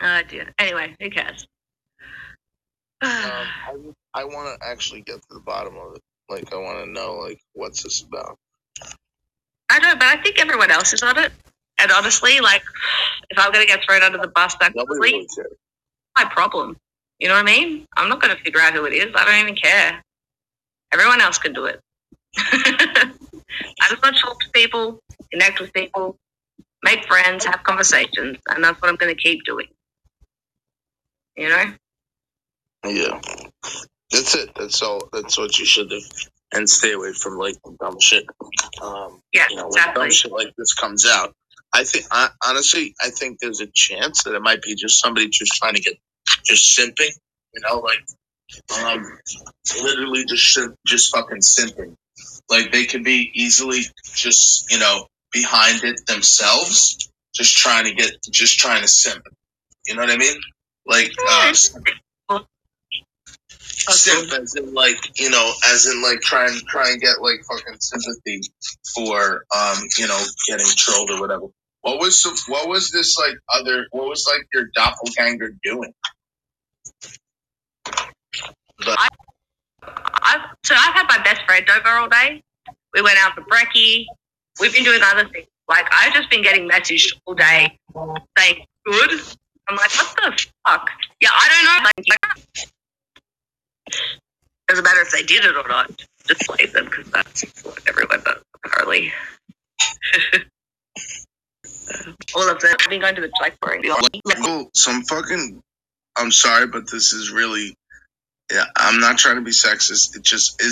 Oh, dear. Anyway, who cares? I want to actually get to the bottom of it. Like, I want to know, like, what's this about? I don't know, but I think everyone else is on it. And honestly, like, if I'm going to get thrown under the bus that quickly, it's my problem. You know what I mean? I'm not going to figure out who it is. I don't even care. Everyone else can do it. I just want to talk to people, connect with people, make friends, have conversations, and that's what I'm going to keep doing. You know? Yeah. That's it. That's all. That's what you should do. And stay away from, like, dumb shit. Yeah, you know, exactly. When dumb shit like this comes out, I think, honestly, I think there's a chance that it might be just somebody just trying to get, just simping, you know, like, literally just fucking simping. Like, they could be easily just, you know, behind it themselves, just trying to simp. You know what I mean? Like, simp as in, like, you know, as in, like, try and get, like, fucking sympathy for, you know, getting trolled or whatever. What was your doppelganger doing? I've had my best friend over all day. We went out for brekkie. We've been doing other things. Like, I've just been getting messaged all day saying, good. I'm like, what the fuck? Yeah, I don't know. Like, doesn't matter if they did it or not. Just leave them, because that's what everyone does, apparently. All of them. I've been going to the blackboard. Some fucking... I'm sorry, but this is really... Yeah, I'm not trying to be sexist. It just is